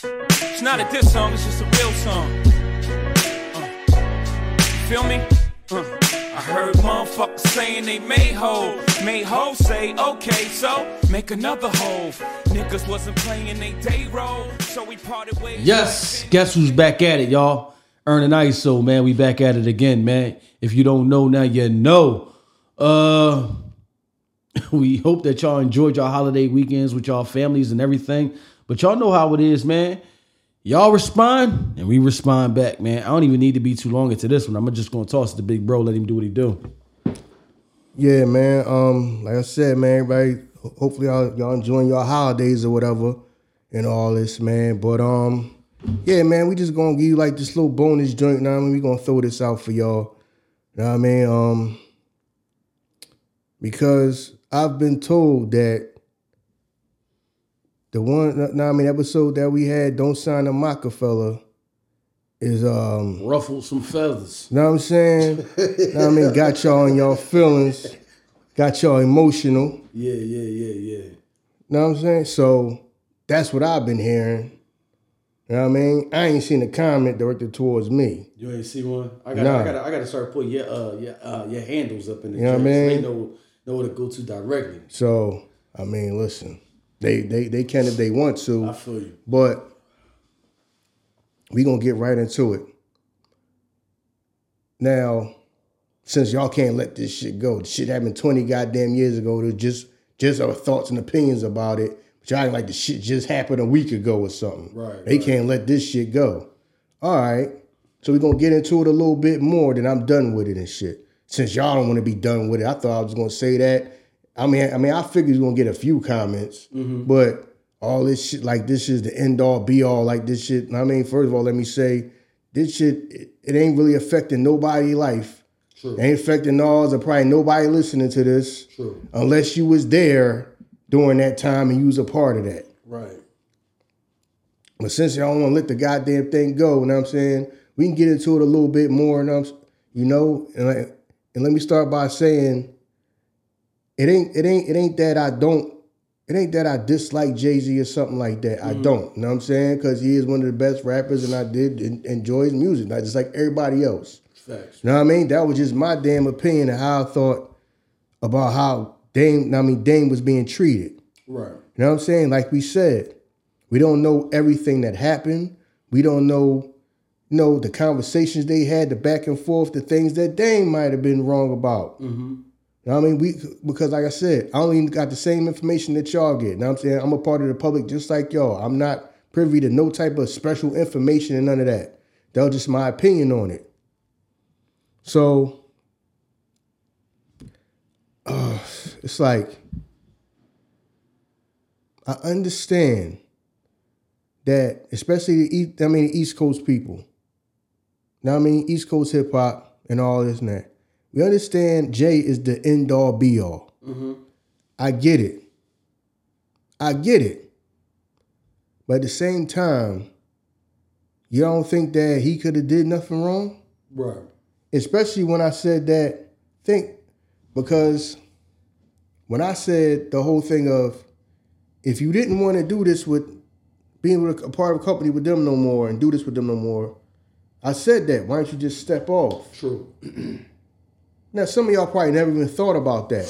It's not a diss song, it's just a real song. Feel me? I heard motherfuckers saying they made ho say, okay, so make another ho. Niggas wasn't playing they day roll, so we parted ways. Yes, guess who's back at it, y'all? Earn and ISO, man, we back at it again, man. If you don't know, now you know. We hope that y'all enjoyed y'all holiday weekends with y'all families and everything. But y'all know how it is, man. Y'all respond, and we respond back, man. I don't even need to be too long into this one. I'm just going to toss it to Big Bro, let him do what he do. Yeah, man. Like I said, man, everybody, hopefully y'all enjoying your holidays or whatever and all this, man. But, yeah, man, we just going to give you, like, this little bonus joint, you know what I mean? We going to throw this out for y'all, you know what I mean? Because I've been told that the one, no, I mean, episode that we had, Don't Sign a Rockefeller, is ruffled some feathers. Know what I'm saying? Know what I mean, got y'all in y'all feelings, got y'all emotional. Yeah. Know what I'm saying? So that's what I've been hearing. Know what I mean? I ain't seen a comment directed towards me. You ain't see one? I gotta start putting your handles up in the. You know what I mean? They know where to go to directly. So I mean, listen. They can if they want to. I feel you. But we gonna get right into it. Now, since y'all can't let this shit go, the shit happened 20 goddamn years ago. There's just our thoughts and opinions about it. But y'all ain't like the shit just happened a week ago or something. Right. They can't let this shit go. All right. So we gonna get into it a little bit more. Then I'm done with it and shit. Since y'all don't want to be done with it, I thought I was gonna say that. I mean, I figured you're going to get a few comments, but all this shit, like this is the end all be all, like this shit. I mean, first of all, let me say, this shit, it ain't really affecting nobody's life. True. It ain't affecting ours or probably nobody listening to this. True. Unless you was there during that time and you was a part of that. Right. But since y'all don't want to let the goddamn thing go, you know what I'm saying? We can get into it a little bit more, you know, and let me start by saying, It ain't that I dislike Jay-Z or something like that. I don't. You know what I'm saying? Because he is one of the best rappers and I did enjoy his music. Not just like everybody else. Facts. You know what I mean? That was just my damn opinion of how I thought about how Dame was being treated. Right. You know what I'm saying? Like we said, we don't know everything that happened. We don't know, the conversations they had, the back and forth, the things that Dame might have been wrong about. Mm-hmm. I mean, because like I said, I only got the same information that y'all get. You know what I'm saying? I'm a part of the public just like y'all. I'm not privy to no type of special information and none of that. That was just my opinion on it. So, it's like, I understand that, especially the East Coast people. Now, I mean, East Coast hip hop and all this and that. We understand Jay is the end-all, be-all. Mm-hmm. I get it. But at the same time, you don't think that he could have did nothing wrong? Right. Especially when I said that, because when I said the whole thing of, if you didn't want to do this with, being with a part of a company with them no more and do this with them no more, I said that. Why don't you just step off? True. Now, some of y'all probably never even thought about that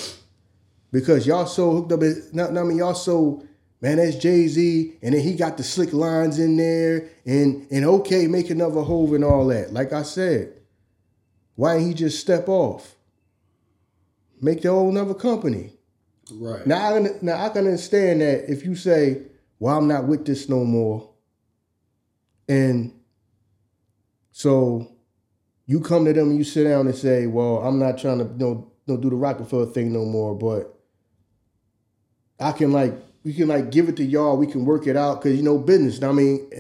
because y'all so hooked up. Y'all so, man, that's Jay-Z. And then he got the slick lines in there and okay, make another hove and all that. Like I said, why didn't he just step off? Make the whole other company. Right. Now I can understand that if you say, well, I'm not with this no more. And so you come to them and you sit down and say, well, I'm not trying to do the Rockefeller thing no more, but we can give it to y'all. We can work it out because, business. I mean,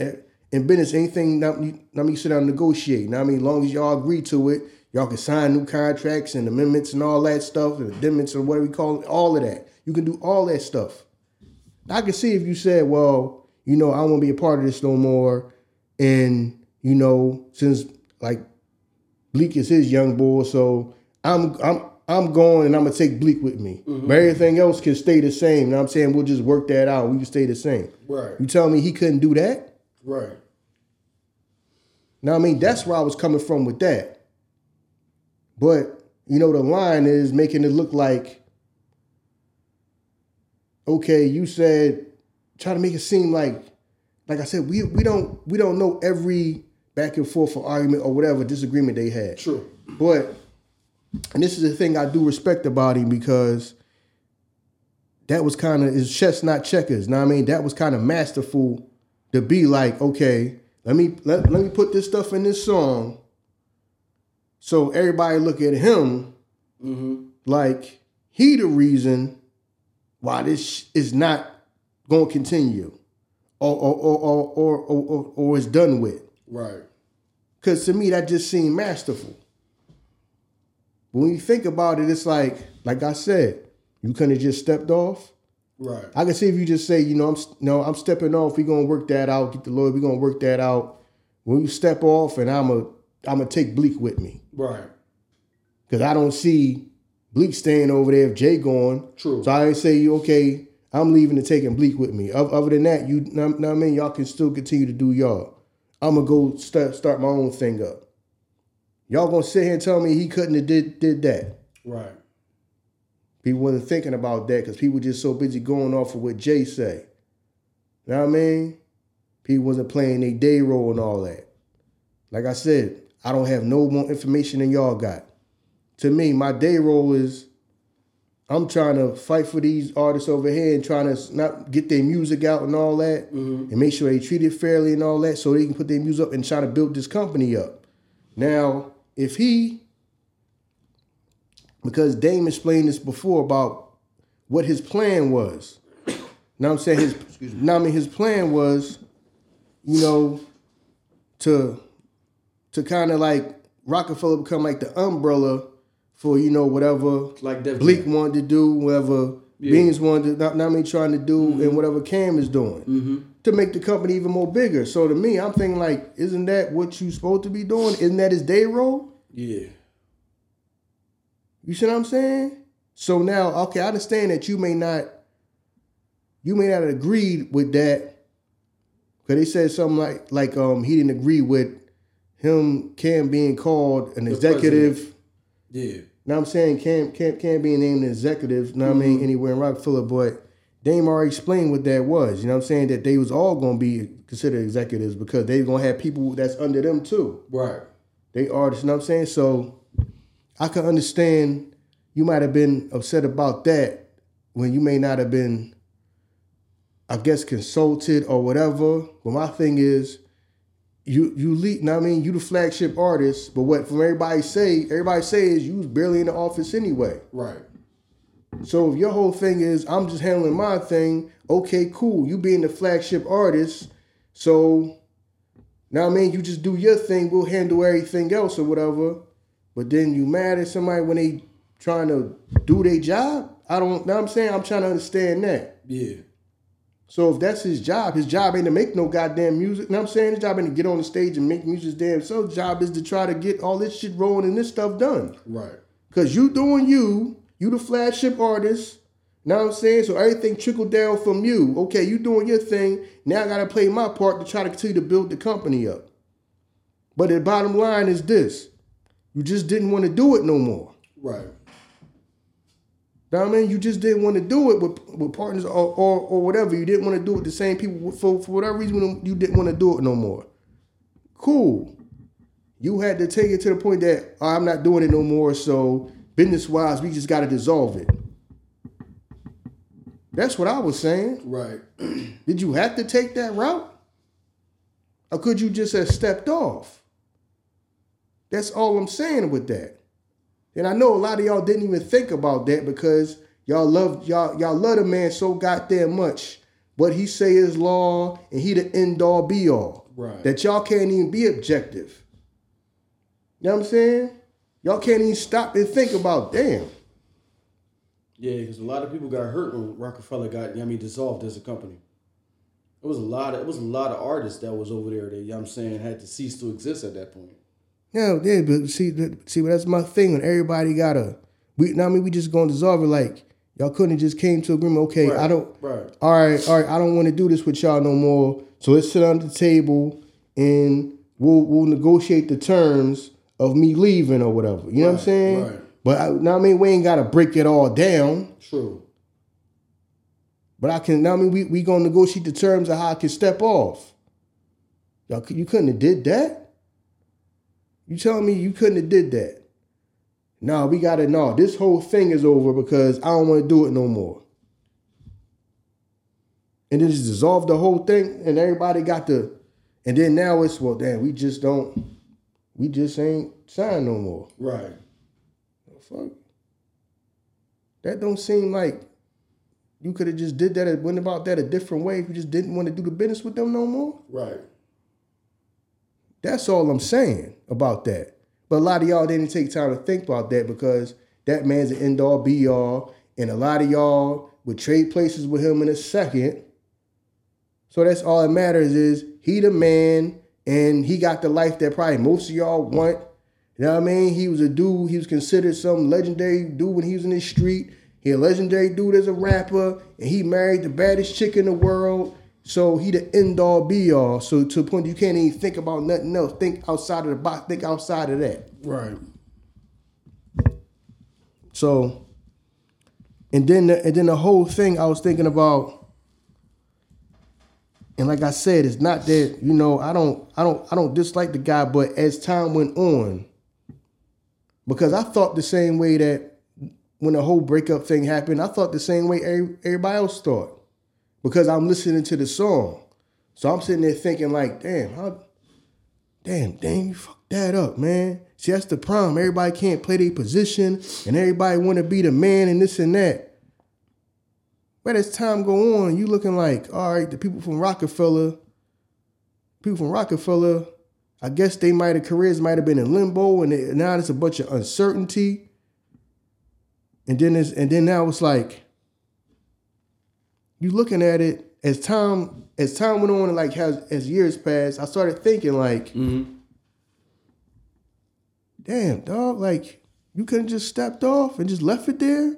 in business, anything, you sit down and negotiate. I mean, as long as y'all agree to it, y'all can sign new contracts and amendments and all that stuff and amendments or whatever we call it, all of that. You can do all that stuff. I can see if you said, well, I won't be a part of this no more. And, since like, Bleak is his young boy, so I'm I'm going and I'm going to take Bleak with me. Mm-hmm. But everything else can stay the same. You know what I'm saying? We'll just work that out. We can stay the same. Right. You tell me he couldn't do that? Right. Now, I mean, that's where I was coming from with that. But, you know, the line is making it look like, okay, you said, try to make it seem like I said, we don't know every back and forth or argument or whatever disagreement they had. True. But... and this is the thing I do respect about him, because that was kind of, it's chess, not checkers. Know what I mean? That was kind of masterful to be like, okay, let me put this stuff in this song so everybody look at him mm-hmm. like he the reason why this is not going to continue or is done with. Right. Because to me, that just seemed masterful. When you think about it, it's like I said, you couldn't have just stepped off. Right. I can see if you just say, you know, I'm stepping off. We're going to work that out. Get the lawyer. We're going to work that out. When you step off, and I'm going to take Bleak with me. Right. Because I don't see Bleak staying over there if Jay gone. True. So I say, okay, I'm leaving and taking Bleak with me. Other than that, you know what I mean? Y'all can still continue to do y'all. I'm going to go start my own thing up. Y'all gonna sit here and tell me he couldn't have did that. Right. People wasn't thinking about that because people just so busy going off of what Jay say. You know what I mean? People wasn't playing their day role and all that. Like I said, I don't have no more information than y'all got. To me, my day role is I'm trying to fight for these artists over here and trying to not get their music out and all that mm-hmm. and make sure they treated fairly and all that so they can put their music up and try to build this company up. Now, if he, because Dame explained this before about what his plan was. Now I'm saying his plan was, you know, to kind of like Rockefeller become like the umbrella for, you know, whatever like Bleak wanted to do, whatever Beans wanted to, not me trying to do, mm-hmm. and whatever Cam is doing. Mm-hmm. To make the company even more bigger. So to me, I'm thinking like, isn't that what you supposed to be doing? Isn't that his day role? Yeah. You see what I'm saying? So now, okay, I understand that you may not have agreed with that. Cause they said something like he didn't agree with him, Cam being called an executive. President. Yeah. Know what I'm saying? Cam being named an executive, know mm-hmm. what I mean, anywhere in Rockefeller, but Dame already explained what that was. You know what I'm saying? That they was all going to be considered executives because they going to have people that's under them too. Right. They artists. You know what I'm saying? So I can understand you might have been upset about that when you may not have been, I guess, consulted or whatever. But my thing is, you lead, you know what I mean? You the flagship artist, but what from everybody say is you was barely in the office anyway. Right. So if your whole thing is, I'm just handling my thing, okay, cool. You being the flagship artist, so, now I mean, you just do your thing, we'll handle everything else or whatever, but then you mad at somebody when they trying to do their job? I don't, know what I'm saying? I'm trying to understand that. Yeah. So if that's his job ain't to make no goddamn music, know what I'm saying? His job ain't to get on the stage and make music damn self. His job is to try to get all this shit rolling and this stuff done. Right. Because you doing you, you the flagship artist, know what I'm saying? So everything trickled down from you. Okay, you doing your thing. Now I got to play my part to try to continue to build the company up. But the bottom line is this. You just didn't want to do it no more. Right. Know what I mean? You just didn't want to do it with partners or whatever. You didn't want to do it with the same people. For whatever reason, you didn't want to do it no more. Cool. You had to take it to the point that, oh, I'm not doing it no more, so... business-wise, we just got to dissolve it. That's what I was saying. Right. Did you have to take that route? Or could you just have stepped off? That's all I'm saying with that. And I know a lot of y'all didn't even think about that because y'all love the man so goddamn much. What he say is law and he the end-all be-all. Right. That y'all can't even be objective. You know what I'm saying? Y'all can't even stop and think about, damn. Yeah, because a lot of people got hurt when Rockefeller got, I mean, dissolved as a company. It was a lot of artists that was over there that, you know what I'm saying, had to cease to exist at that point. Yeah, but see, that's my thing. When everybody got a, we just gonna dissolve it. Like, y'all couldn't have just came to agreement. Okay, right, all right, I don't want to do this with y'all no more. So let's sit on the table and we'll negotiate the terms of me leaving or whatever. You know what I'm saying? Right. But we ain't gotta break it all down. True. But we gonna negotiate the terms of how I can step off. Y'all, you couldn't have did that? You telling me you couldn't have did that? No, this whole thing is over because I don't want to do it no more. And then just dissolve the whole thing and everybody and then now it's, well, damn, we just ain't signed no more. Right. Fuck. That don't seem like you could have just did that and went about that a different way if you just didn't want to do the business with them no more. Right. That's all I'm saying about that. But a lot of y'all didn't take time to think about that because that man's an end-all, be-all, and a lot of y'all would trade places with him in a second. So that's all that matters is he the man, and he got the life that probably most of y'all want. You know what I mean? He was a dude. He was considered some legendary dude when he was in the street. He a legendary dude as a rapper, and he married the baddest chick in the world. So he the end-all, be-all. So to a point you can't even think about nothing else. Think outside of the box. Think outside of that. Right. So, and then the whole thing I was thinking about, and like I said, it's not that, you know, I don't dislike the guy, but as time went on, because I thought the same way that when the whole breakup thing happened, I thought the same way everybody else thought. Because I'm listening to the song. So I'm sitting there thinking like, damn, you fucked that up, man. See, that's the problem. Everybody can't play their position and everybody want to be the man and this and that. But as time go on, you looking like, all right, the people from Rockefeller, I guess their careers might have been in limbo and now there's a bunch of uncertainty. And then now it's like, you looking at it as time went on and like as years passed, I started thinking like, damn, dog, like you could have just stepped off and just left it there.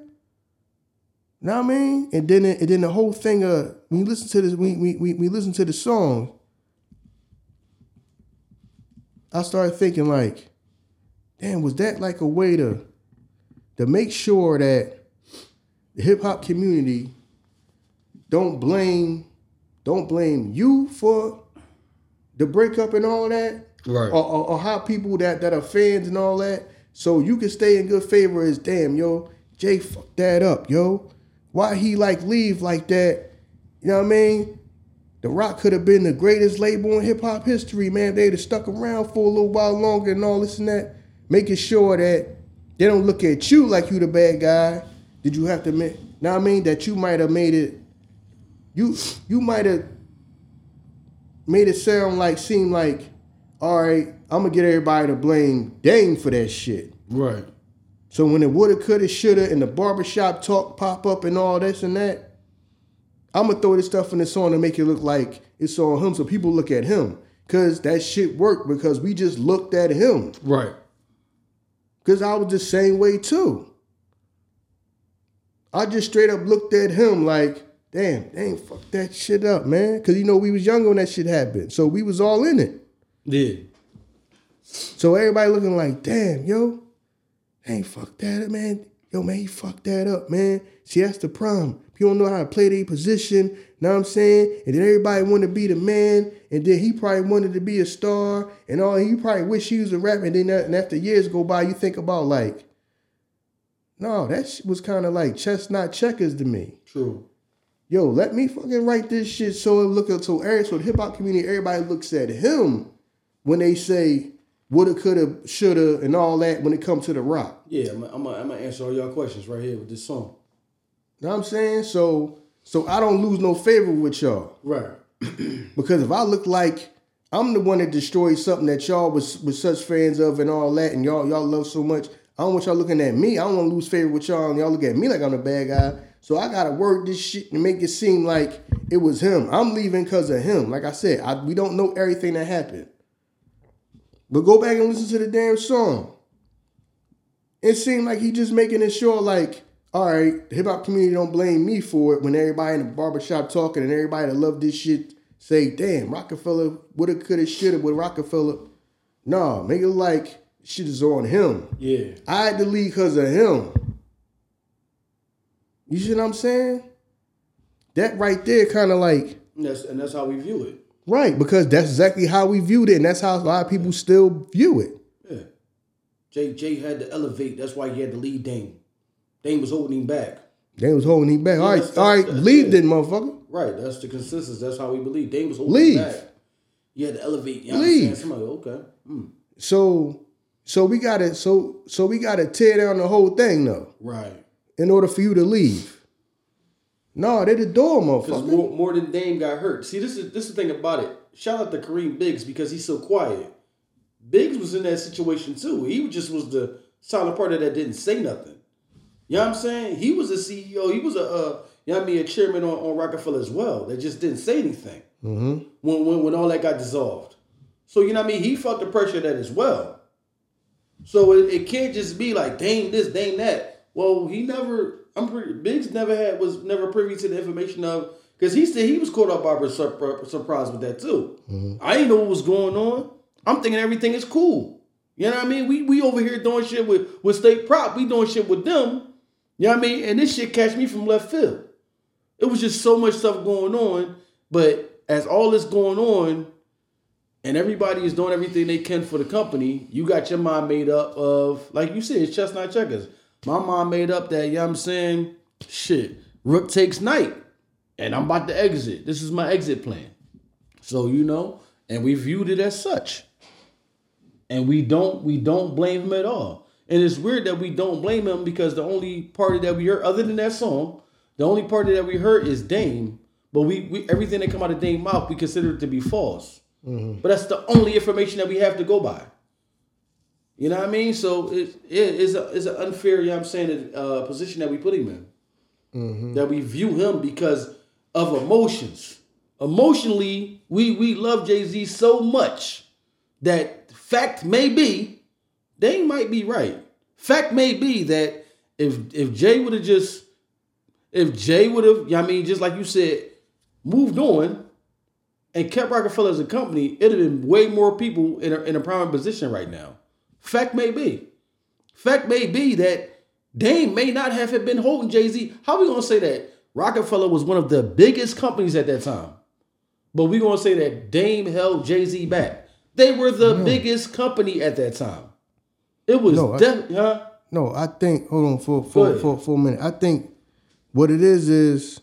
Know what I mean? And then the whole thing when you listen to this, we listen to the song, I started thinking like, damn, was that like a way to make sure that the hip hop community don't blame you for the breakup and all that. Right. Or how people that are fans and all that. So you can stay in good favor as, damn, yo, Jay fucked that up, yo. Why he like leave like that? You know what I mean? The Rock could have been the greatest label in hip hop history, man. They'd have stuck around for a little while longer and all this and that. Making sure that they don't look at you like you the bad guy. Did you have to admit, you know what I mean? That you might have made it. You might have made it seem like, all right, I'm going to get everybody to blame Dame for that shit. Right. So when it woulda, coulda, shoulda, and the barbershop talk pop up and all this and that, I'm going to throw this stuff in the song to make it look like it's on him so people look at him. Because that shit worked because we just looked at him. Right. Because I was the same way too. I just straight up looked at him like, Damn, fuck that shit up, man. Cause you know we was younger when that shit happened. So we was all in it. Yeah. So everybody looking like, damn, yo, ain't fuck that up, man. Yo, man, he fucked that up, man. See, that's the problem. People don't know how to play their position, know what I'm saying? And then everybody wanted to be the man, and then he probably wanted to be a star, and all you probably wish he was a rapper, and then and after years go by, you think about like, no, that shit was kind of like chestnut checkers to me. True. Yo, let me fucking write this shit so it look up so the hip hop community, everybody looks at him when they say woulda, coulda, shoulda, and all that when it comes to the Rock. Yeah, I'm gonna answer all y'all questions right here with this song. Know what I'm saying? So I don't lose no favor with y'all. Right. Because if I look like I'm the one that destroyed something that y'all was such fans of and all that, and y'all love so much, I don't want y'all looking at me. I don't want to lose favor with y'all, and y'all look at me like I'm the bad guy. So I gotta work this shit and make it seem like it was him. I'm leaving because of him. Like I said, we don't know everything that happened. But go back and listen to the damn song. it seemed like he just making it sure, like, all right, hip-hop community don't blame me for it when everybody in the barbershop talking and everybody that love this shit say, damn, Rockefeller woulda, coulda, shoulda with Rockefeller. No, make it like shit is on him. Yeah. I had to leave because of him. You see what I'm saying? That right there kind of like... And that's how we view it. Right, because that's exactly how we viewed it, and that's how a lot of people still view it. Yeah. Jay had to elevate. That's why he had to lead Dame. Dame was holding him back. Yeah, all right, leave then, motherfucker. Right, that's the consensus. That's how we believe. Dame was holding him back. You had to elevate. You leave. Somebody, okay. Mm. So we gotta tear down the whole thing though. Right. In order for you to leave. No, they the door, motherfucker. More than Dame got hurt. See, this is the thing about it. Shout out to Kareem Biggs because he's so quiet. Biggs was in that situation too. He just was the silent partner that didn't say nothing. You know what I'm saying? He was a CEO. He was a chairman on Rockefeller as well. That just didn't say anything when all that got dissolved. So you know what I mean? He felt the pressure of that as well. So it can't just be like Dame this, Dame that. Well, Biggs was never privy to the information of, because he said he was caught up by surprise with that too. Mm-hmm. I didn't know what was going on. I'm thinking everything is cool. You know what I mean? We over here doing shit with State Prop. We doing shit with them. You know what I mean? And this shit catch me from left field. It was just so much stuff going on. But as all this going on, and everybody is doing everything they can for the company, you got your mind made up of, like you said, it's chestnut checkers. My mom made up that, you know what I'm saying? Shit, Rook takes Knight, and I'm about to exit. This is my exit plan. So, you know, and we viewed it as such. And we don't blame him at all. And it's weird that we don't blame him because the only party that we heard, other than that song, the only party that we heard is Dame. But we everything that come out of Dame's mouth, we consider it to be false. Mm-hmm. But that's the only information that we have to go by. You know what I mean? So it's an unfair, you know what I'm saying, position that we put him in. Mm-hmm. That we view him because of emotions. Emotionally, we love Jay-Z so much that fact may be, they might be right. Fact may be that if Jay would have, you know what I mean, just like you said, moved on and kept Rockefeller as a company, it'd have been way more people in a prime position right now. Fact may be that Dame may not have been holding Jay-Z. How are we going to say that? Rockefeller was one of the biggest companies at that time. But we're going to say that Dame held Jay-Z back. They were the biggest company at that time. It was definitely... I think... Hold on for a minute. I think what it is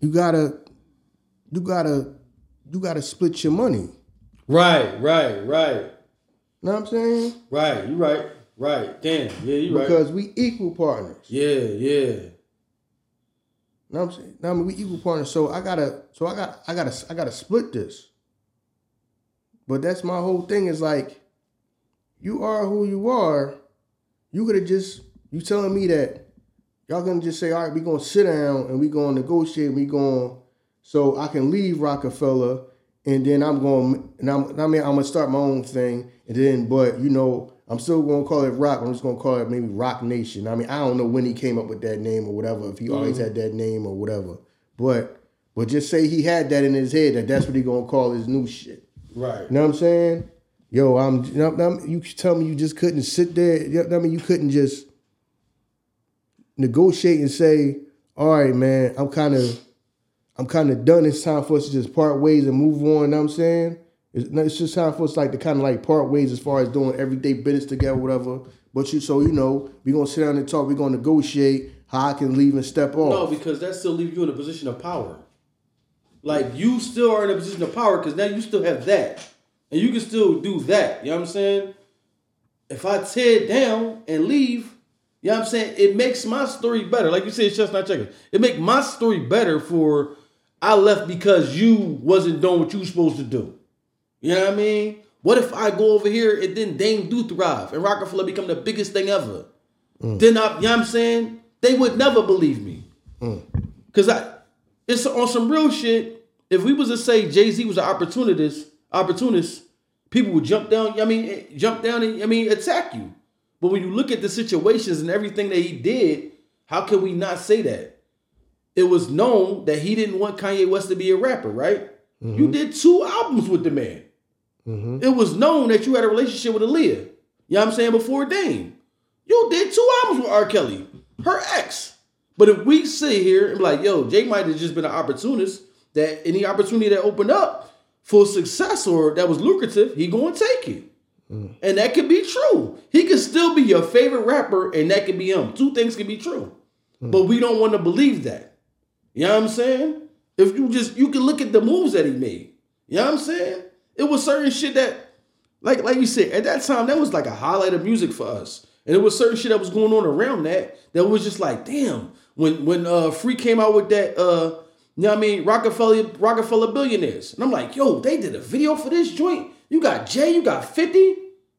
you gotta split your money. Right. Know what I'm saying? Right, you right. Right. Damn. Yeah, you right. Because we equal partners. Yeah. Know what I'm saying? I mean, we equal partners. So I gotta split this. But that's my whole thing is like, you are who you are. You telling me that y'all gonna just say, all right, we're gonna sit down and we're gonna negotiate, so I can leave Rockefeller. And then I'm gonna start my own thing. And then, but you know, I'm still gonna call it Rock. I'm just gonna call it maybe Rock Nation. I mean, I don't know when he came up with that name or whatever. If he always had that name or whatever, but just say he had that in his head that's what he gonna call his new shit. Right. You know what I'm saying? Yo, you tell me you just couldn't sit there. I mean, you couldn't just negotiate and say, all right, man, I'm kind of done. It's time for us to just part ways and move on. You know what I'm saying? It's just time for us like to kind of like part ways as far as doing everyday business together, whatever. But we're going to sit down and talk. We're going to negotiate how I can leave and step off. No, because that still leaves you in a position of power. Like, you still are in a position of power because now you still have that. And you can still do that. You know what I'm saying? If I tear down and leave... You know what I'm saying? It makes my story better. Like you said, it's just not checking. It makes my story better for I left because you wasn't doing what you were supposed to do. You know what I mean? What if I go over here and then Dame do thrive and Rockefeller become the biggest thing ever? Mm. Then you know what I'm saying? They would never believe me. Because it's on some real shit. If we was to say Jay-Z was an opportunist, people would jump down and attack you. But when you look at the situations and everything that he did, how can we not say that? It was known that he didn't want Kanye West to be a rapper, right? Mm-hmm. You did 2 albums with the man. Mm-hmm. It was known that you had a relationship with Aaliyah. You know what I'm saying? Before Dame. You did 2 albums with R. Kelly, her ex. But if we sit here and be like, yo, Jay might have just been an opportunist, that any opportunity that opened up for success or that was lucrative, he going to take it. Mm. And that could be true. He could still be your favorite rapper and that could be him. 2 things can be true. Mm. But we don't want to believe that. You know what I'm saying? If you just, you can look at the moves that he made. You know what I'm saying? It was certain shit that, like you said, at that time, that was like a highlight of music for us. And it was certain shit that was going on around that, that was just like, damn, when Free came out with that, you know what I mean, Rockefeller Billionaires. And I'm like, yo, they did a video for this joint. You got Jay, you got 50.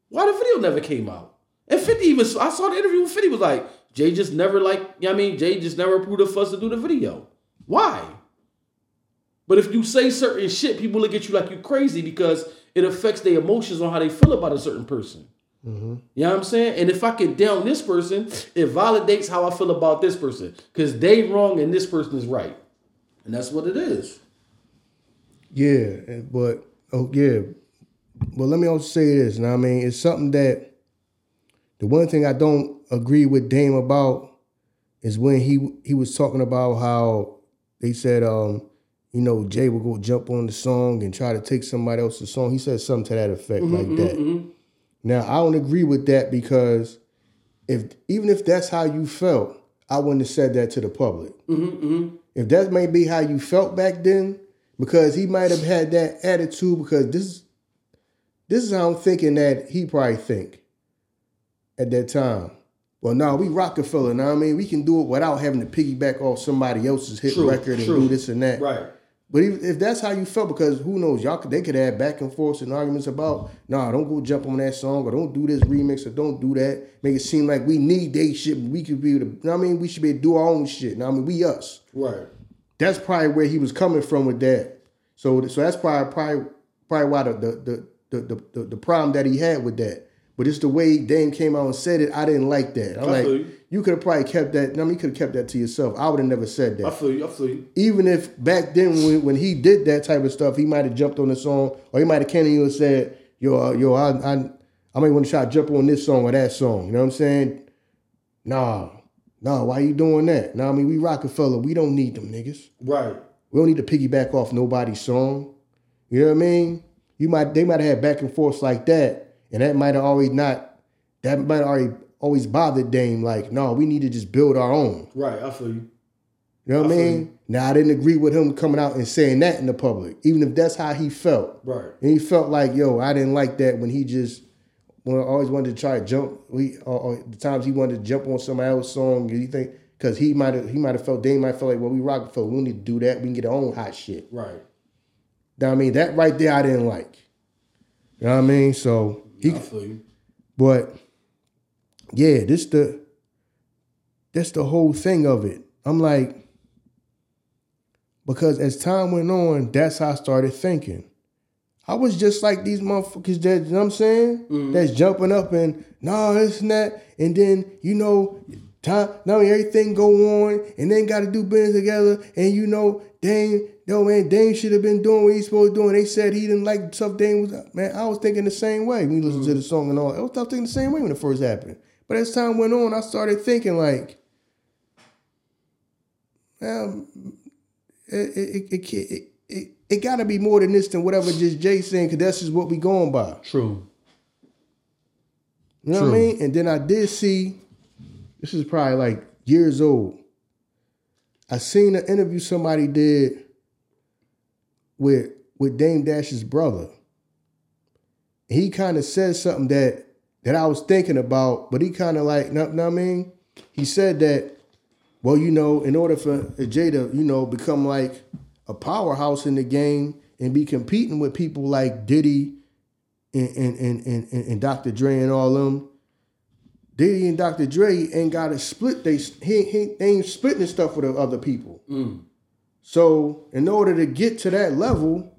Why the video never came out? And 50 even, I saw the interview with 50 was like, Jay just never like, you know what I mean? Jay just never approved of us to do the video. Why? But if you say certain shit, people look at you like you crazy because it affects their emotions on how they feel about a certain person. Mm-hmm. You know what I'm saying? And if I can down this person, it validates how I feel about this person because they wrong and this person is right. And that's what it is. Yeah, but oh yeah. But let me also say this, you know what I mean? It's something that the one thing I don't agree with Dame about is when he was talking about how they said, you know, Jay will go jump on the song and try to take somebody else's song. He said something to that effect like that. Mm-hmm. Now, I don't agree with that because even if that's how you felt, I wouldn't have said that to the public. Mm-hmm, mm-hmm. If that may be how you felt back then, because he might have had that attitude, because this is how I'm thinking that he probably think at that time. Well, no, we Rockefeller, know what I mean? We can do it without having to piggyback off somebody else's hit record and do this and that. Right. But if that's how you felt, because who knows, they could have back and forth and arguments about, nah, don't go jump on that song or don't do this remix or don't do that. Make it seem like we need they shit, but we could be able to, you know what I mean? We should be able to do our own shit. You know what I mean? We us. Right. That's probably where he was coming from with that. So that's probably why the problem that he had with that. But it's the way Dame came out and said it, I didn't like that. I'm like, you could have probably kept that. No, I mean, you could have kept that to yourself. I would have never said that. I feel you. Even if back then when he did that type of stuff, he might have jumped on the song or he might have came to you and said, yo, I might want to try to jump on this song or that song. You know what I'm saying? Nah, why you doing that? Nah, I mean, we Rockefeller. We don't need them niggas. Right. We don't need to piggyback off nobody's song. You know what I mean? They might have had back and forth like that. And that might have always bothered Dame. Like, no, we need to just build our own. Right, I feel you. You know what I mean? Now, I didn't agree with him coming out and saying that in the public, even if that's how he felt. Right. And he felt like, yo, I didn't like that when he just always wanted to try to jump. The times he wanted to jump on somebody else's song, you think, because Dame might feel like, well, we Rockefeller, we don't need to do that. We can get our own hot shit. Right. Now, I mean, that right there I didn't like. You know what I mean? So... I feel you. But yeah, that's the whole thing of it. I'm like, because as time went on, that's how I started thinking. I was just like these motherfuckers that, you know what I'm saying? Mm-hmm. That's jumping up and this and that. And then, you know, time now everything go on and then gotta do business together. And you know, Dame should have been doing what he's supposed to do. And they said he didn't like the stuff Dame was. Man, I was thinking the same way when you listen to the song and all. I was thinking the same way when it first happened. But as time went on, I started thinking like, well, it got to be more than this than whatever just Jay saying, because that's just what we going by. True. You know what I mean? And then I did see, this is probably like years old, I seen an interview somebody did with Dame Dash's brother. He kind of said something that I was thinking about, but he kind of like, know what I mean? He said that, well, you know, in order for Jay to, you know, become like a powerhouse in the game and be competing with people like Diddy and Dr. Dre and all them, Diddy and Dr. Dre ain't got to split. They ain't splitting stuff with the other people. Mm. So in order to get to that level,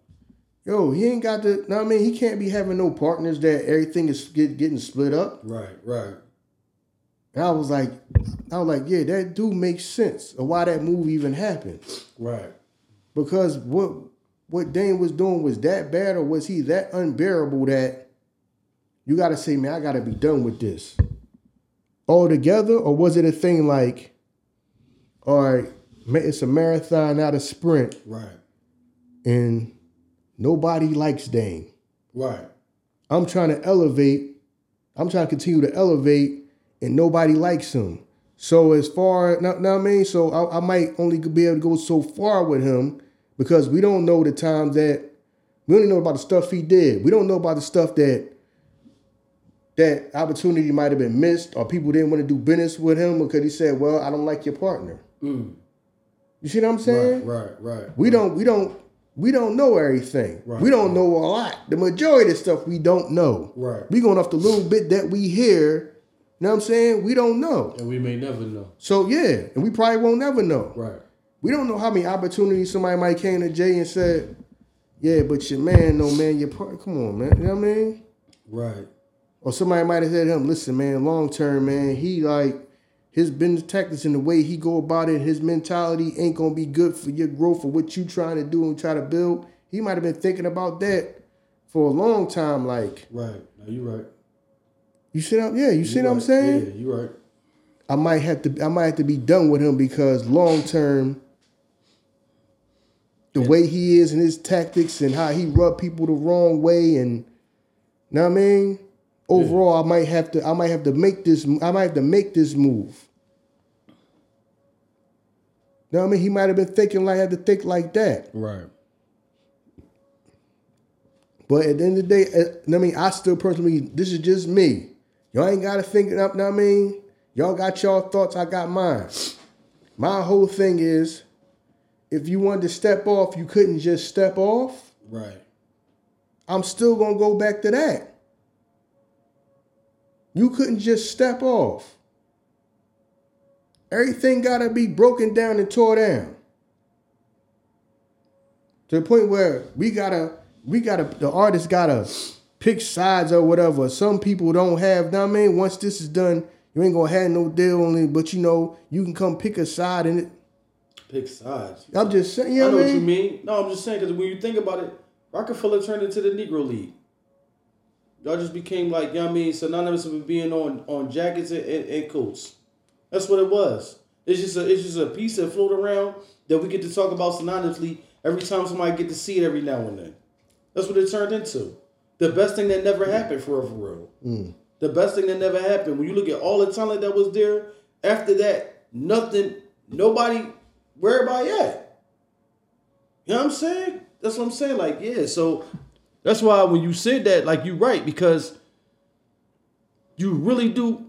yo, he ain't got to, know what I mean? He can't be having no partners that everything is getting split up. Right, right. And I was like, yeah, that do make sense of why that movie even happened. Right. Because what Dane was doing was that bad, or was he that unbearable that you got to say, man, I got to be done with this altogether? Or was it a thing like, all right, it's a marathon, not a sprint. Right. And nobody likes Dane. Right. I'm trying to elevate. I'm trying to continue to elevate, and nobody likes him. So as far, know what I mean? So I might only be able to go so far with him, because we don't know the time that, we only know about the stuff he did. We don't know about the stuff that opportunity might have been missed, or people didn't want to do business with him because he said, well, I don't like your partner. Mm. You see what I'm saying? Right. We don't know everything. Right. We don't know a lot. The majority of the stuff we don't know. Right. We going off the little bit that we hear. You know what I'm saying? We don't know. And we may never know. So, yeah. And we probably won't never know. Right. We don't know how many opportunities somebody might came to Jay and said, yeah, but your man, no, man, your partner, come on, man. You know what I mean? Right. Or somebody might have said to him, listen, man, long term, man, he like, his business tactics and the way he go about it, his mentality ain't going to be good for your growth or what you trying to do and try to build. He might have been thinking about that for a long time, like. Right. No, you right. You see what I'm saying? Yeah, you right. I might have to be done with him, because long term, the way he is and his tactics and how he rub people the wrong way, and you know what I mean? Overall, yeah. I might have to make this move. You know what I mean? He might have been thinking like, I had to think like that. Right. But at the end of the day, I mean, I still personally, this is just me. Y'all ain't got to think it up, you know what I mean? Y'all got y'all thoughts, I got mine. My whole thing is, if you wanted to step off, you couldn't just step off. Right. I'm still going to go back to that. You couldn't just step off. Everything got to be broken down and tore down. To the point where the artist gotta pick sides or whatever. Some people don't have, I mean, once this is done, you ain't gonna have no deal only, but you know, you can come pick a side in it. Pick sides? I'm just saying, you know what I mean? What you mean. No, I'm just saying, because when you think about it, Rockefeller turned into the Negro League. Y'all just became like, you know what I mean, synonymous with being on jackets and coats. That's what it was. It's just a piece that float around that we get to talk about synonymously every time somebody get to see it every now and then. That's what it turned into. The best thing that never happened, for real. Mm. The best thing that never happened. When you look at all the talent that was there, after that, nothing, nobody, where everybody at? You know what I'm saying? That's what I'm saying. Like, yeah, so that's why when you said that, like, you're right, because you really do,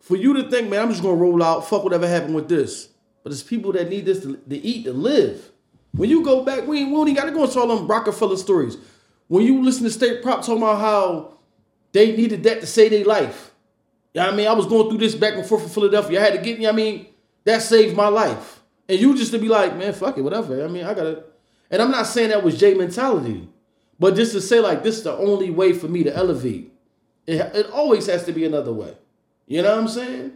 for you to think, man, I'm just going to roll out, fuck whatever happened with this. But it's people that need this to eat, to live. When you go back, we don't even got to go into all them Rockefeller stories. When you listen to State Prop talking about how they needed that to save their life. You know what I mean? I was going through this back and forth from Philadelphia. I had to get, you know what I mean? That saved my life. And you just to be like, man, fuck it, whatever. I mean, I got to. And I'm not saying that was Jay mentality. But just to say, like, this is the only way for me to elevate. It always has to be another way. You know what I'm saying?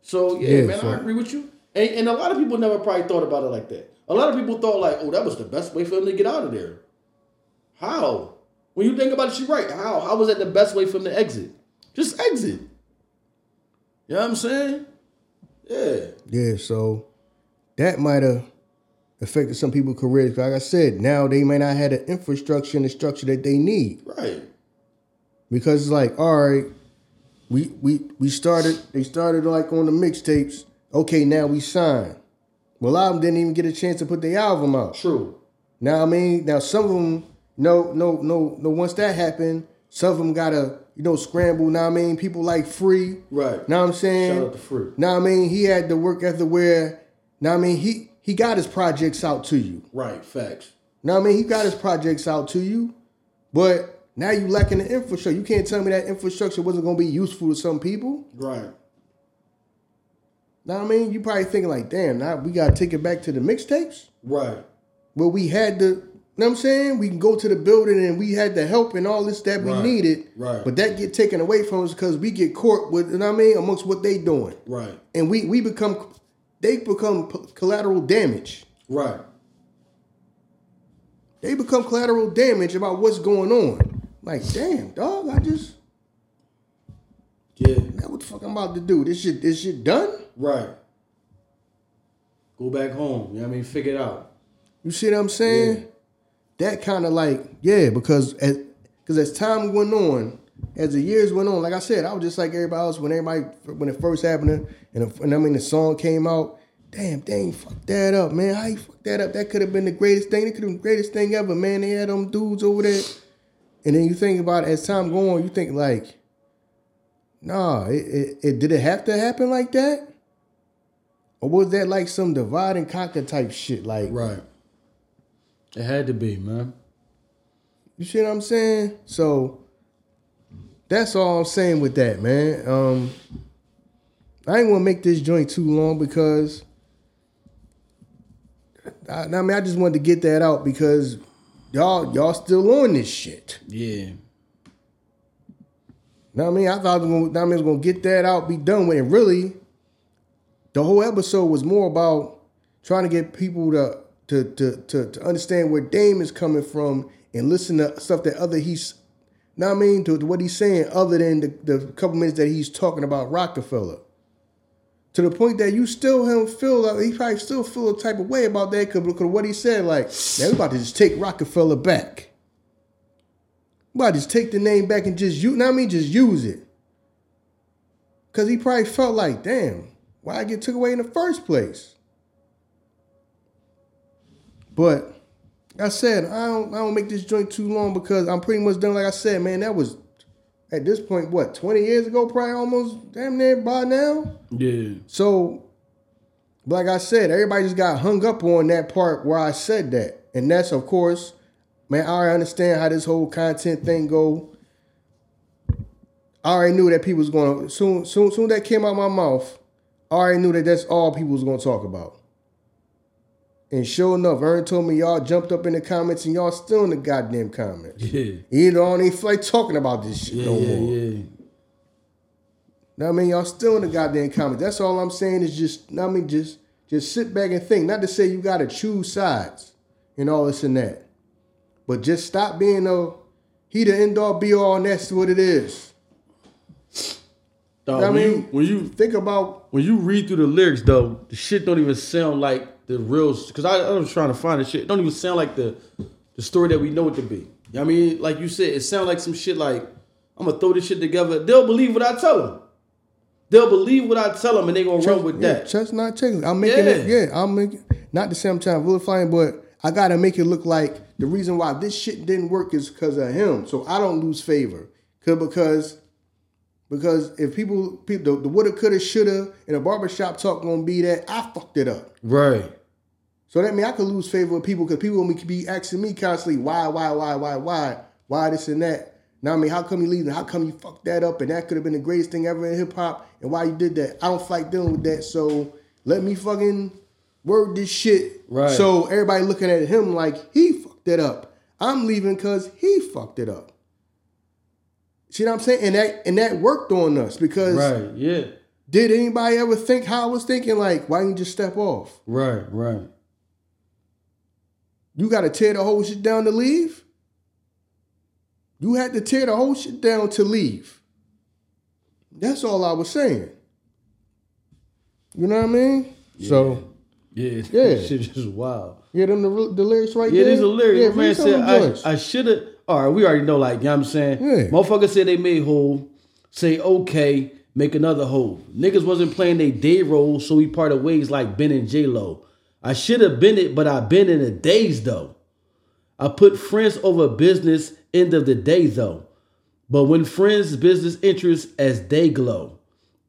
So, yeah, man, sure. I agree with you. And a lot of people never probably thought about it like that. A lot of people thought like, oh, that was the best way for him to get out of there. How? When you think about it, you're right. How? How was that the best way for him to exit? Just exit. You know what I'm saying? Yeah. Yeah, so that might have affected some people's careers. Like I said, now they may not have the infrastructure and the structure that they need. Right. Because it's like, all right, they started like on the mixtapes. Okay, now we signed. Well, a lot of them didn't even get a chance to put their album out. True. Now I mean, now some of them, no. Once that happened, some of them gotta, scramble. Now I mean, people like Free. Right. Now I'm saying. Shout out to Free. Now I mean, he had the work ethic where. Now I mean, he got his projects out to you. Right. Facts. Now I mean, he got his projects out to you, but now you lacking the infrastructure. You can't tell me that infrastructure wasn't gonna be useful to some people. Right. Now I mean, you probably thinking like, damn, now we gotta take it back to the mixtapes? Right. Well, we had to, You know what I'm saying? We can go to the building and we had the help and all this that we needed. Right. But that get taken away from us because we get caught with, you know what I mean, amongst what they doing. Right. And they become collateral damage. Right. They become collateral damage about what's going on. Like, damn, dog, I just... Yeah. Now what the fuck I'm about to do? This shit done? Right. Go back home. You know what I mean? Figure it out. You see what I'm saying? Yeah. That kind of like, yeah, because as time went on, as the years went on, like I said, I was just like everybody else when it first happened, and I mean the song came out. Damn, fuck that up, man. How you fuck that up? That could have been the greatest thing. It could have been the greatest thing ever, man. They had them dudes over there. And then you think about it, as time go on, you think like, nah, it did it have to happen like that? Or was that like some divide and conquer type shit? Like, right. It had to be, man. You see what I'm saying? So that's all I'm saying with that, man. I ain't gonna make this joint too long because I just wanted to get that out because y'all still on this shit. Yeah. Know what I mean? I thought I was gonna get that out, be done with it. Really, the whole episode was more about trying to get people to understand where Dame is coming from and listen to stuff that to what he's saying other than the couple minutes that he's talking about Rockefeller. To the point that you still he probably still feel a type of way about that because of what he said, like, man, we about to just take Rockefeller back. We about to just take the name back and just use it. Because he probably felt like, damn, why I get took away in the first place? But like I said, I don't make this joint too long because I'm pretty much done. Like I said, man, that was at this point, what, 20 years ago, probably almost damn near by now? Yeah. So, like I said, everybody just got hung up on that part where I said that. And that's, of course, man, I already understand how this whole content thing go. I already knew that people was going to, soon that came out of my mouth, I already knew that that's all people was going to talk about. And sure enough, Ern told me y'all jumped up in the comments and y'all still in the goddamn comments. Yeah. Either on ain't like talking about this shit no more. Yeah. Now I mean y'all still in the goddamn comments. That's all I'm saying is just sit back and think. Not to say you gotta choose sides and all this and that. But just stop being he the end all be all and that's what it is. Dog, when you think about when you read through the lyrics though, the shit don't even sound like the real, because I was trying to find the shit. It don't even sound like the story that we know it to be. You know what I mean? Like you said, it sounds like some shit like, I'm going to throw this shit together. They'll believe what I tell them. And they're going to run with that. Chestnut chicken. I'm making it, not to say I'm trying to vilify him, but I got to make it look like the reason why this shit didn't work is because of him. So I don't lose favor. Because if people the woulda, coulda, shoulda, in a barbershop talk going to be that, I fucked it up. Right. So that means I could lose favor with people because people could be asking me constantly, why this and that. Now I mean, how come you leaving? How come you fucked that up? And that could have been the greatest thing ever in hip hop. And why you did that? I don't like dealing with that. So let me fucking word this shit. Right. So everybody looking at him like he fucked it up. I'm leaving because he fucked it up. See what I'm saying? And that worked on us because. Right. Yeah. Did anybody ever think how I was thinking? Like, why didn't you just step off? Right. Right. You got to tear the whole shit down to leave? You had to tear the whole shit down to leave. That's all I was saying. You know what I mean? Yeah. So. Yeah. That shit just wild. Yeah, the lyrics right there? Yeah, there's a lyric. Yeah, man said, I should have. All right, we already know, like, you know what I'm saying? Yeah. Motherfuckers said they made hole. Say, okay, make another hole. Niggas wasn't playing their day role, so we parted ways like Ben and J-Lo. I should have been it, but I've been in the days, though. I put friends over business, end of the day, though. But when friends, business, interests, as they glow.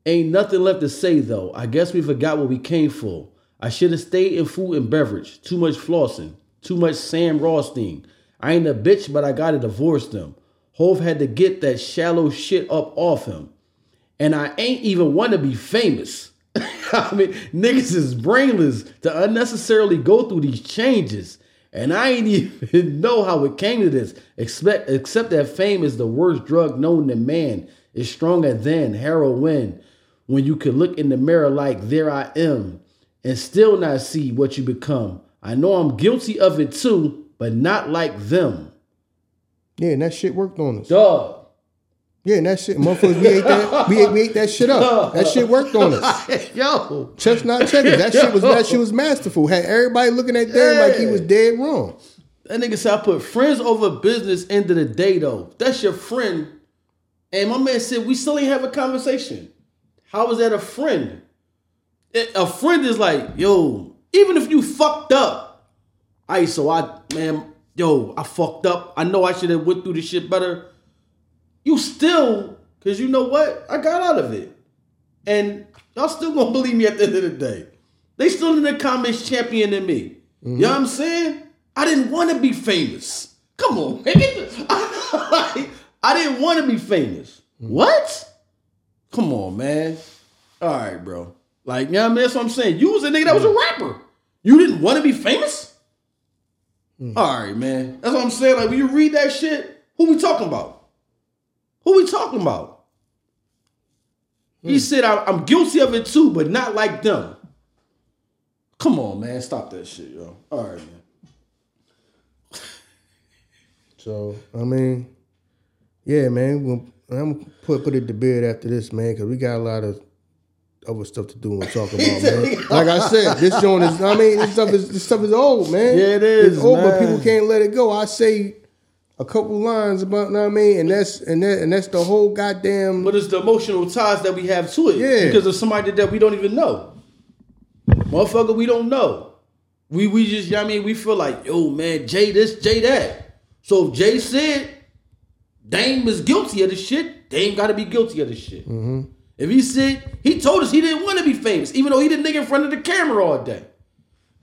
Ain't nothing left to say, though. I guess we forgot what we came for. I should have stayed in food and beverage. Too much flossing. Too much Sam Rothstein. I ain't a bitch, but I gotta divorce them. Hov had to get that shallow shit up off him. And I ain't even want to be famous. I mean, niggas is brainless to unnecessarily go through these changes. And I ain't even know how it came to this, except that fame is the worst drug known to man. It's stronger than heroin. When you can look in the mirror like, there I am, and still not see what you become. I know I'm guilty of it too, but not like them. Yeah, and that shit worked on us. Dog. Yeah, and that shit, motherfuckers, we ate that shit up. That shit worked on us. Yo. Chestnut checkers. That shit was masterful. Had everybody looking at them like he was dead wrong. That nigga said, I put friends over business end of the day, though. That's your friend. And my man said, we still ain't have a conversation. How is that a friend? A friend is like, yo, even if you fucked up. I fucked up. I know I should have went through this shit better. You still, because you know what? I got out of it. And y'all still gonna believe me at the end of the day. They still in the comments championing me. Mm-hmm. You know what I'm saying? I didn't want to be famous. Come on, man. I didn't want to be famous. Mm-hmm. What? Come on, man. All right, bro. Like, you know what I mean? That's what I'm saying. You was a nigga that was a rapper. You didn't want to be famous? Mm-hmm. All right, man. That's what I'm saying. Like, when you read that shit, who we talking about? Who we talking about? He said, I'm guilty of it too, but not like them. Come on, man. Stop that shit, yo. All right, man. So, I mean, yeah, man. I'm going to put it to bed after this, man, because we got a lot of other stuff to do and talk about, man. Like I said, this joint is, I mean, this stuff is old, man. Yeah, it is. It's old, man. But people can't let it go. I say a couple lines about, know what I mean? And that's the whole goddamn... But it's the emotional ties that we have to it. Yeah. Because of somebody that we don't even know. Motherfucker, we don't know. We just, you know what I mean? We feel like, yo, man, Jay this, Jay that. So if Jay said Dame is guilty of this shit, Dame got to be guilty of this shit. Mm-hmm. If he said, he told us he didn't want to be famous, even though he the nigga in front of the camera all day.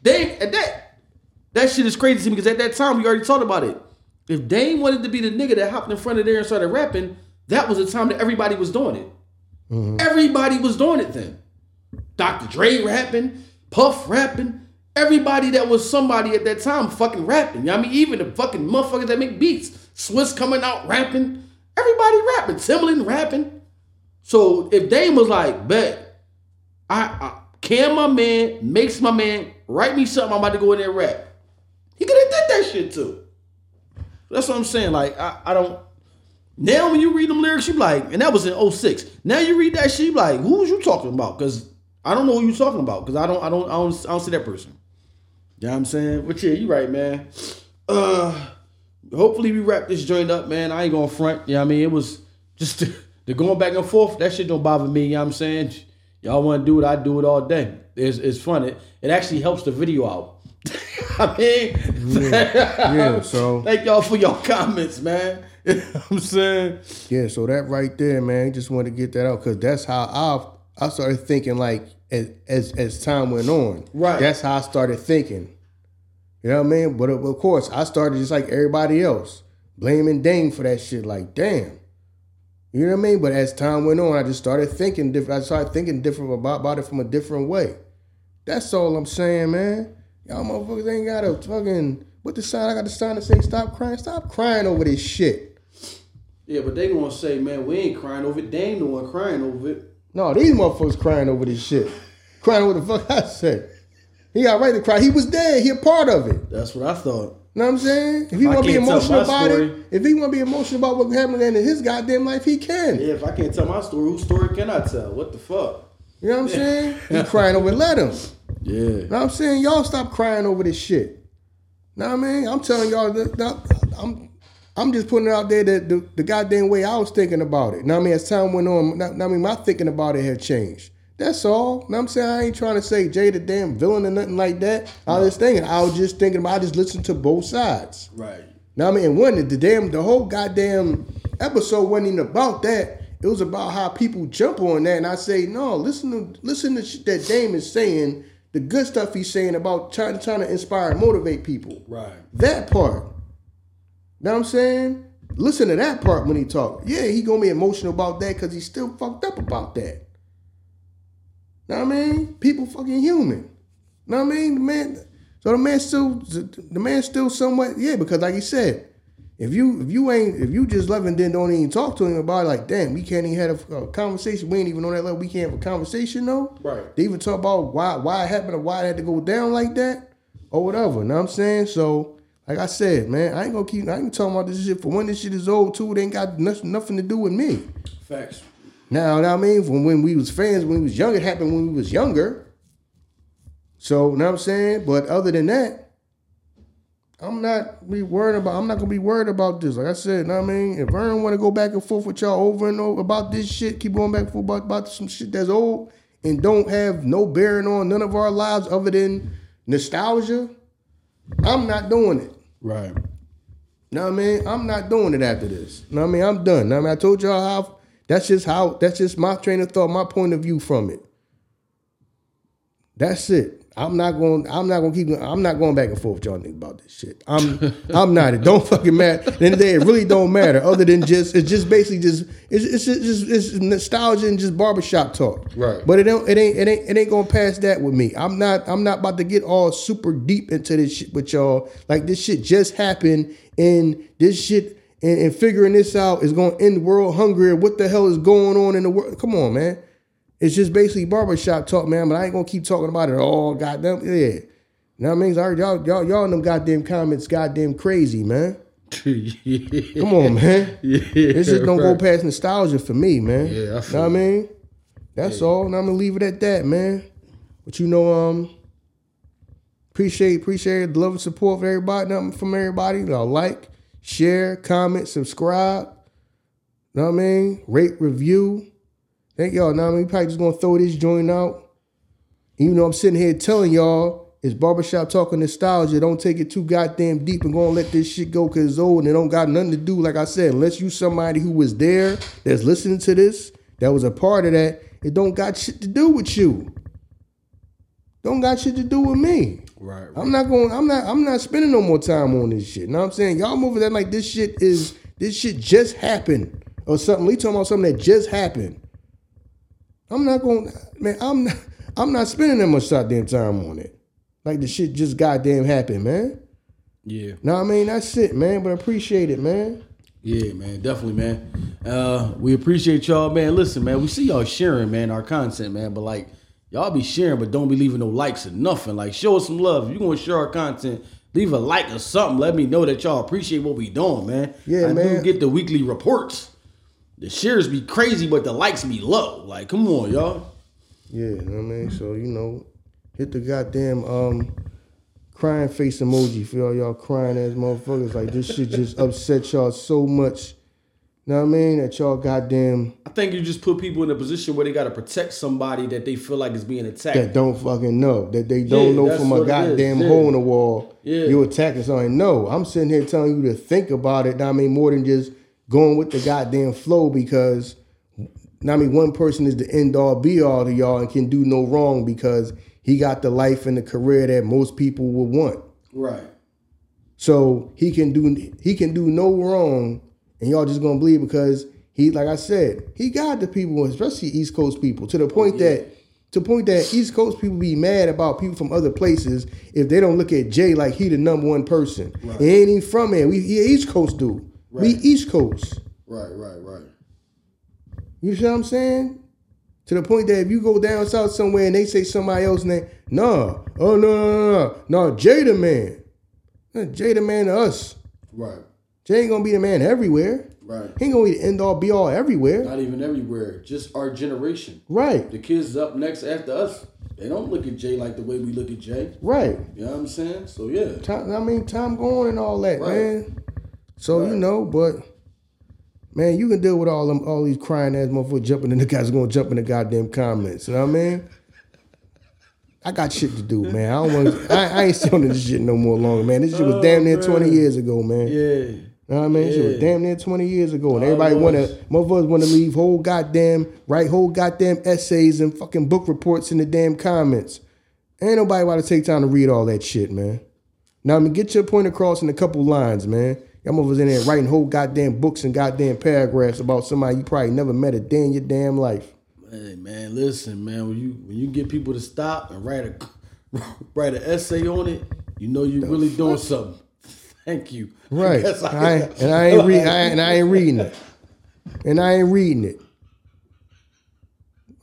Dame, and that shit is crazy to me because at that time, we already talked about it. If Dame wanted to be the nigga that hopped in front of there and started rapping, that was the time that everybody was doing it. Mm-hmm. Everybody was doing it then. Dr. Dre rapping, Puff rapping, everybody that was somebody at that time fucking rapping. You know what I mean? Even the fucking motherfuckers that make beats. Swiss coming out rapping. Everybody rapping. Timbaland rapping. So if Dame was like, bet, I can my man, makes my man, write me something, I'm about to go in there and rap. He could have did that shit too. That's what I'm saying. Like, I don't... Now when you read them lyrics, you like... And that was in 06. Now you read that shit, you like, who was you talking about? Because I don't know who you talking about. Because I don't see that person. You know what I'm saying? But yeah, you right, man. Hopefully we wrap this joint up, man. I ain't going to front. You know what I mean? It was just the going back and forth. That shit don't bother me. You know what I'm saying? Y'all want to do it, I do it all day. It's fun. It actually helps the video out. I mean, yeah, so thank y'all for your comments, man. You know what I'm saying? Yeah, so that right there, man, just wanted to get that out because that's how I started thinking, like, as time went on. Right. That's how I started thinking. You know what I mean? But of course, I started just like everybody else, blaming Dame for that shit, like, damn. You know what I mean? But as time went on, I just started thinking different. I started thinking different about it from a different way. That's all I'm saying, man. Y'all motherfuckers ain't got a fucking... What the sign? I got the sign to say, stop crying. Stop crying over this shit. Yeah, but they gonna say, man, we ain't crying over it. They ain't no one crying over it. No, these motherfuckers crying over this shit. Crying over the fuck I said. He got right to cry. He was there. He a part of it. That's what I thought. Know what I'm saying? If he want to be emotional about it, if he want to be emotional about what happened in his goddamn life, he can. Yeah, if I can't tell my story, whose story can I tell? What the fuck? You know what I'm saying? He crying over it. Let him. Yeah. You know what I'm saying? Y'all stop crying over this shit. You know what I mean? I'm telling y'all, I'm just putting it out there that the goddamn way I was thinking about it. You know what I mean? As time went on, my thinking about it had changed. That's all. You know what I'm saying? I ain't trying to say Jay the damn villain or nothing like that. I just listened to both sides. Right. You know what I mean? And one, the whole goddamn episode wasn't even about that. It was about how people jump on that. And I say, no, listen to shit that Dame is saying. The good stuff he's saying about trying to inspire and motivate people. Right. That part. Know what I'm saying? Listen to that part when he talk. Yeah, he gonna be emotional about that because he's still fucked up about that. Know what I mean? People fucking human. Know what I mean? Man. So the man's still somewhat, yeah, because like he said, if you just love and then don't even talk to him about it, like, damn, we can't even have a conversation. We ain't even on that level. We can't have a conversation though. Right. They even talk about why it happened or why it had to go down like that or whatever. You know what I'm saying? So like I said, man, I ain't talking about this shit for when this shit is old too. It ain't got nothing to do with me. Facts. Now, you know what I mean? From when we was fans, when we was young, it happened when we was younger. So, you know what I'm saying? But other than that, I'm not gonna be worried about this. Like I said, you know what I mean? If Ern wanna go back and forth with y'all over and over about this shit, keep going back and forth about some shit that's old and don't have no bearing on none of our lives other than nostalgia, I'm not doing it. Right. You know what I mean? I'm not doing it after this. You know what I mean? I'm done. You know what I mean? I told y'all that's just my train of thought, my point of view from it. That's it. I'm not going back and forth with y'all niggas about this shit. I'm not. It don't fucking matter. At the end of the day, it really don't matter. Other than it's nostalgia and just barbershop talk. Right. But it ain't going past that with me. I'm not about to get all super deep into this shit with y'all. Like this shit just happened and this shit and figuring this out is going to end world hunger. What the hell is going on in the world? Come on, man. It's just basically barbershop talk, man, but I ain't going to keep talking about it all goddamn. Yeah. You know what I mean? Y'all in them goddamn comments goddamn crazy, man. Yeah. Come on, man. Yeah, this just don't go past nostalgia for me, man. Yeah, I feel. Know what I mean? That's all, and I'm going to leave it at that, man. But you know, appreciate the love and support for everybody, nothing from everybody. Like, share, comment, subscribe. Know what I mean? Rate, review. Thank y'all. Now, I mean, we probably just going to throw this joint out. Even though I'm sitting here telling y'all, it's barbershop talking nostalgia. Don't take it too goddamn deep and go and let this shit go because it's old and it don't got nothing to do, like I said, unless you somebody who was there, that's listening to this, that was a part of that, it don't got shit to do with you. Don't got shit to do with me. Right. I'm not spending no more time on this shit. You know what I'm saying? Y'all moving that like this shit just happened or something. We talking about something that just happened. I'm not spending that much goddamn time on it. Like the shit just goddamn happened, man. Yeah. No, I mean that's it, man. But I appreciate it, man. Yeah, man, definitely, man. We appreciate y'all, man. Listen, man, we see y'all sharing, man, our content, man. But like, y'all be sharing, but don't be leaving no likes or nothing. Like, show us some love. If you gonna share our content, leave a like or something. Let me know that y'all appreciate what we doing, man. Yeah, man. I do get the weekly reports. The shares be crazy, but the likes be low. Like, come on, y'all. Yeah, you know what I mean? So, you know, hit the goddamn crying face emoji for all y'all crying ass motherfuckers. Like, this shit just upset y'all so much. You know what I mean? That y'all goddamn... I think you just put people in a position where they got to protect somebody that they feel like is being attacked. That don't fucking know. That they don't know from a goddamn hole in the wall. Yeah. You're attacking something. No, I'm sitting here telling you to think about it. I mean, more than just... going with the goddamn flow because, I mean, one person is the end-all, be-all to y'all and can do no wrong because he got the life and the career that most people would want. Right. So he can do no wrong, and y'all just gonna believe because he, like I said, he got the people, especially East Coast people, to the point that East Coast people be mad about people from other places if they don't look at Jay like he the number one person. Right. It ain't even from here. He East Coast dude. Right. We East Coast. Right. You see what I'm saying? To the point that if you go down south somewhere and they say somebody else's name, no, Jay the man. Jay the man to us. Right. Jay ain't gonna be the man everywhere. Right. He ain't gonna be the end all be all everywhere. Not even everywhere. Just our generation. Right. The kids up next after us, they don't look at Jay like the way we look at Jay. Right. You know what I'm saying? So yeah. Time going and all that, right, man. So, right, you know, but, man, you can deal with all these crying-ass motherfuckers jumping in the guys going to jump in the goddamn comments. You know what I mean? I got shit to do, man. I ain't still in this shit no more longer, man. This shit was damn near 20 years ago, man. Yeah. You know what I mean? Yeah. Shit was damn near 20 years ago. And everybody motherfuckers want to leave whole goddamn essays and fucking book reports in the damn comments. Ain't nobody want to take time to read all that shit, man. Now, I mean, get your point across in a couple lines, man. Y'all motherfuckers in there writing whole goddamn books and goddamn paragraphs about somebody you probably never met a day in your damn life. Hey, man, listen, man. When you get people to stop and write an essay on it, You know you're really doing something. Thank you. Right. I ain't reading it.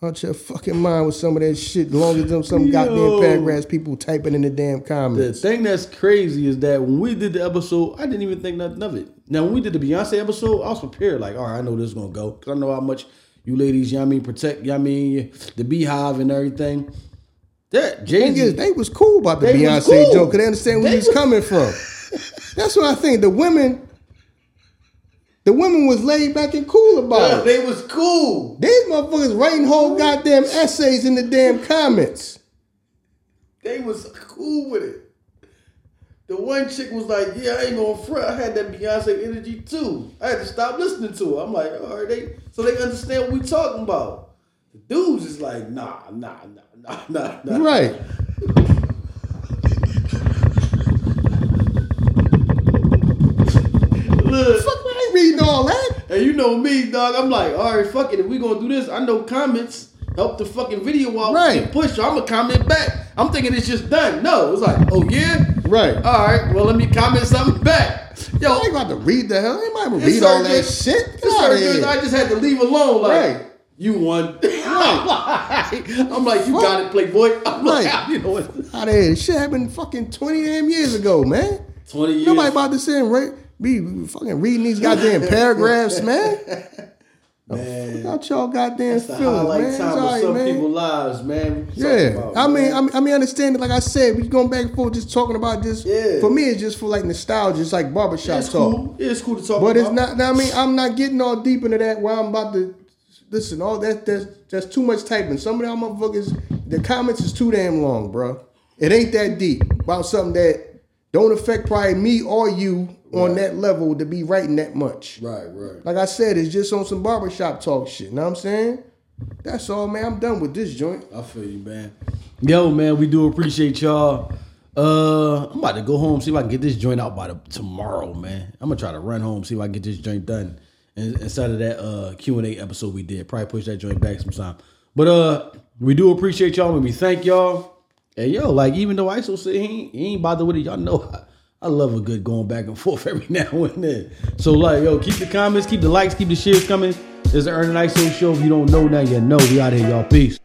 Out your fucking mind with some of that shit. As long as them some goddamn paragraphs people typing in the damn comments. The thing that's crazy is that when we did the episode, I didn't even think nothing of it. Now, when we did the Beyonce episode, I was prepared. Like, all right, I know this is going to go. Because I know how much you ladies, you know what I mean, protect, you know what I mean, the Beehive and everything. That Jay-Z, they was cool about the Beyonce joke. Because they understand where he's coming from. That's what I think. The women was laid back and cool about it. They was cool. These motherfuckers writing whole goddamn essays in the damn comments. They was cool with it. The one chick was like, yeah, I ain't gonna front. I had that Beyonce energy too. I had to stop listening to her. I'm like, all right, so they understand what we talking about. The dudes is like, nah. Right. Look. Reading all that, and you know me, dog. I'm like, all right, fuck it. If we gonna do this, I know comments help the fucking video out and push. So I'm gonna comment back. I'm thinking it's just done. No, it's like, oh yeah, right. All right, well let me comment something back. Yo, I ain't about to read the hell. I ain't about to read all that shit. I just had to leave alone. Like, you won. I'm like, you got it, Playboy. I'm like, you know what? Out of here. Shit happened fucking 20 damn years ago, man. 20 years. Nobody about to say right. Be fucking reading these goddamn paragraphs, man. Man, not y'all goddamn feelings, man. It's all right, some people's lives, man. I mean, understand it. Like I said, we going back and forth, just talking about this. Yeah. For me, it's just for like nostalgia. It's like barbershop talk. Cool. It's cool to talk about. But it's not. I mean, I'm not getting all deep into that. Where I'm about to listen, all that. That's too much typing. Some of y'all motherfuckers, the comments is too damn long, bro. It ain't that deep about something that don't affect probably me or you. On that level to be writing that much. Right. Like I said, it's just on some barbershop talk shit. Know what I'm saying? That's all, man. I'm done with this joint. I feel you, man. Yo, man, we do appreciate y'all. I'm about to go home, see if I can get this joint out by tomorrow, man. I'm going to try to run home, see if I can get this joint done. And inside of that Q&A episode we did, probably push that joint back sometime. But we do appreciate y'all, and we thank y'all. And yo, like, even though ISO said he ain't bothered with it, y'all know I love a good going back and forth every now and then. So, like, yo, keep the comments, keep the likes, keep the shares coming. This is the Earn and ISO Show. If you don't know, now you know. We out here, y'all. Peace.